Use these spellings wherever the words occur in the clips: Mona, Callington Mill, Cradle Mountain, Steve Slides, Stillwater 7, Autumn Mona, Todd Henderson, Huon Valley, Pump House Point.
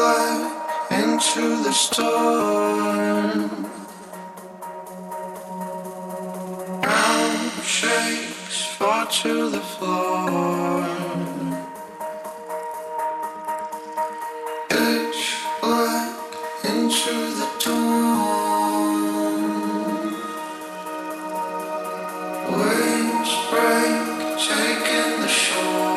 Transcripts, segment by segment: back into the storm. Ground shakes, fall to the floor. Pitch black into the dawn. Waves break, taking the shore.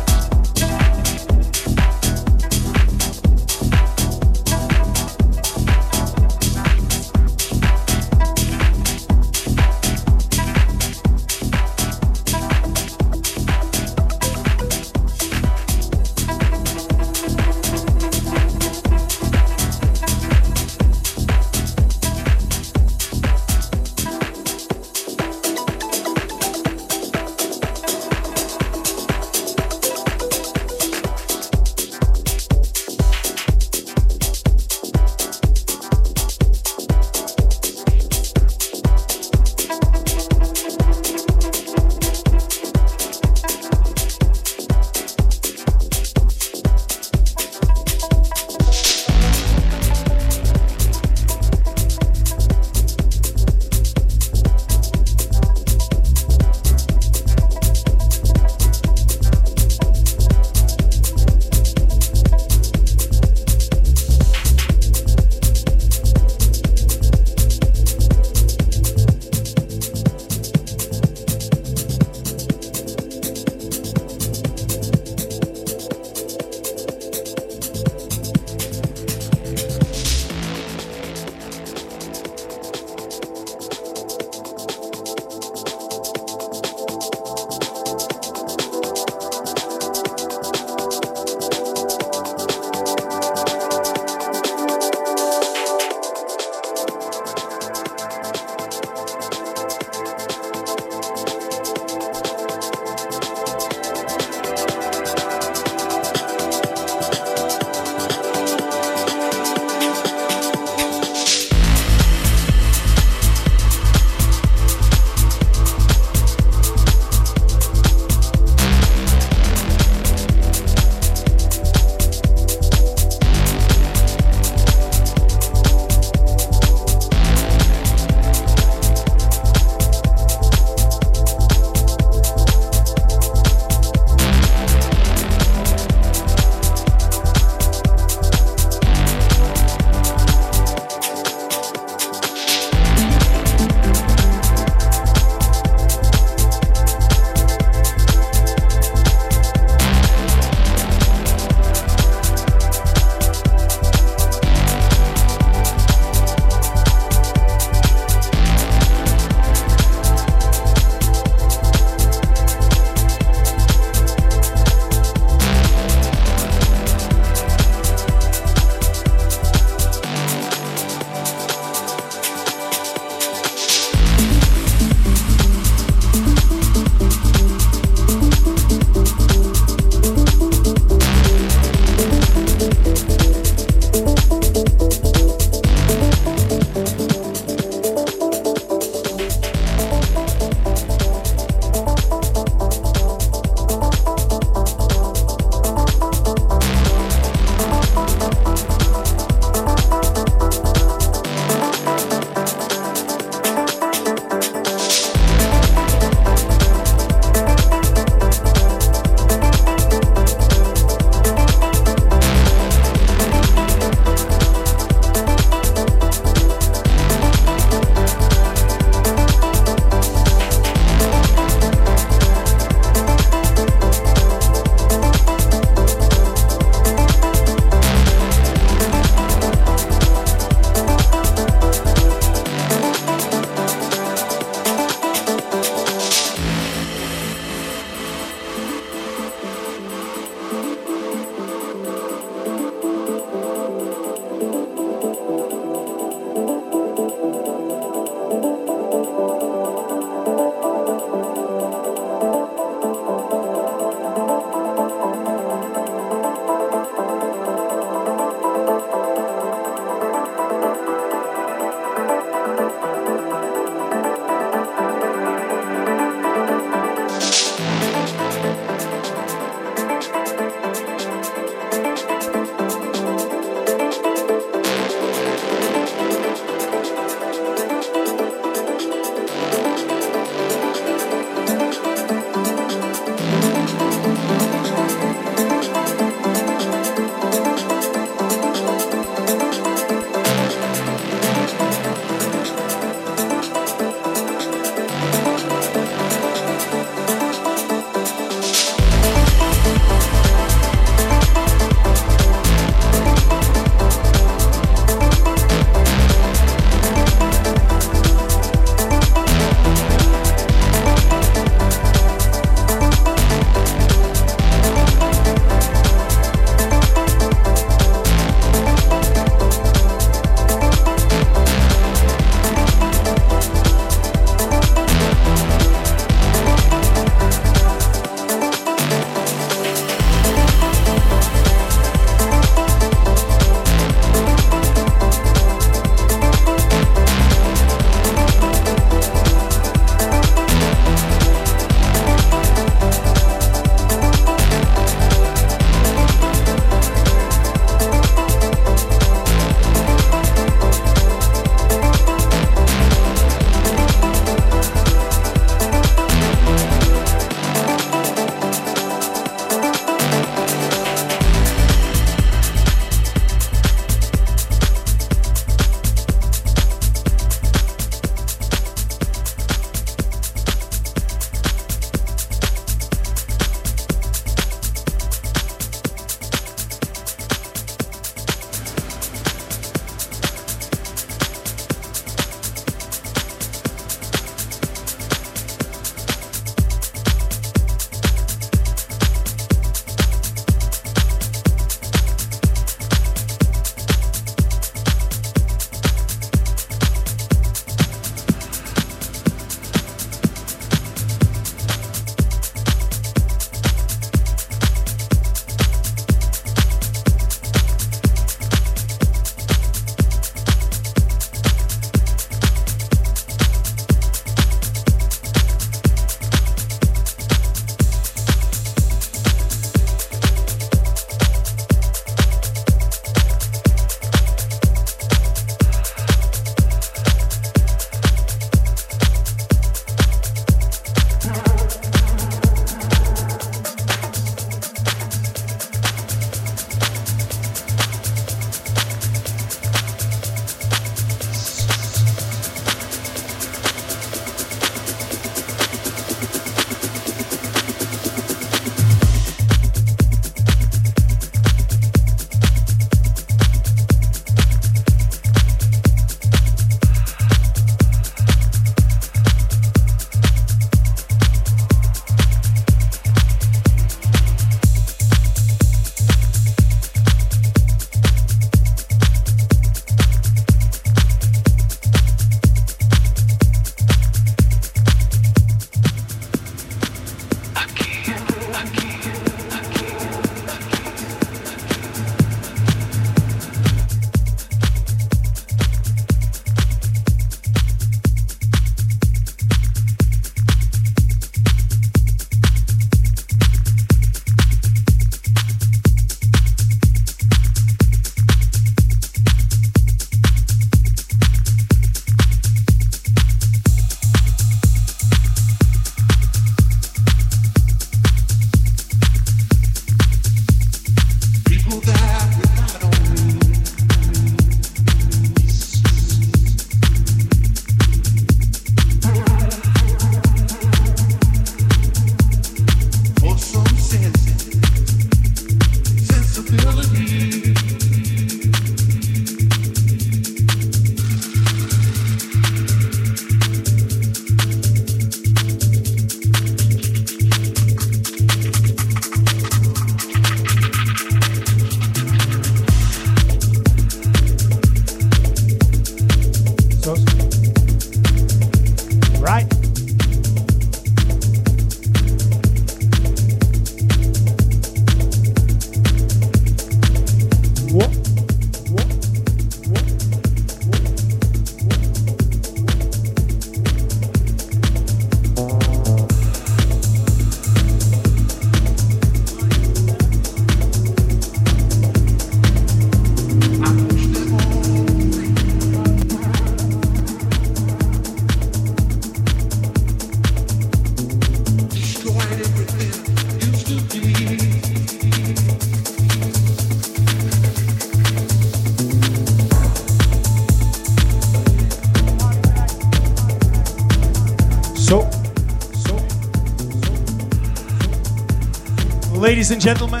Ladies and gentlemen,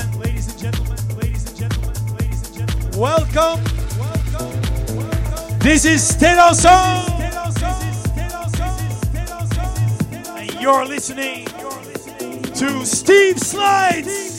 welcome. This is Tedo Song, and you're listening to Steve Slides.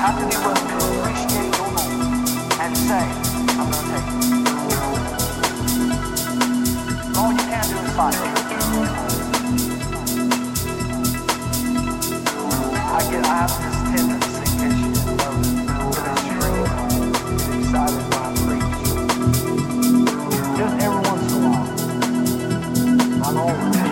How do they want to appreciate your moment and say, I'm going to take it? All you can do is fight it. I have this tendency, as you know, to the stream, to be silent when I preach. Just every once in a while. Not always.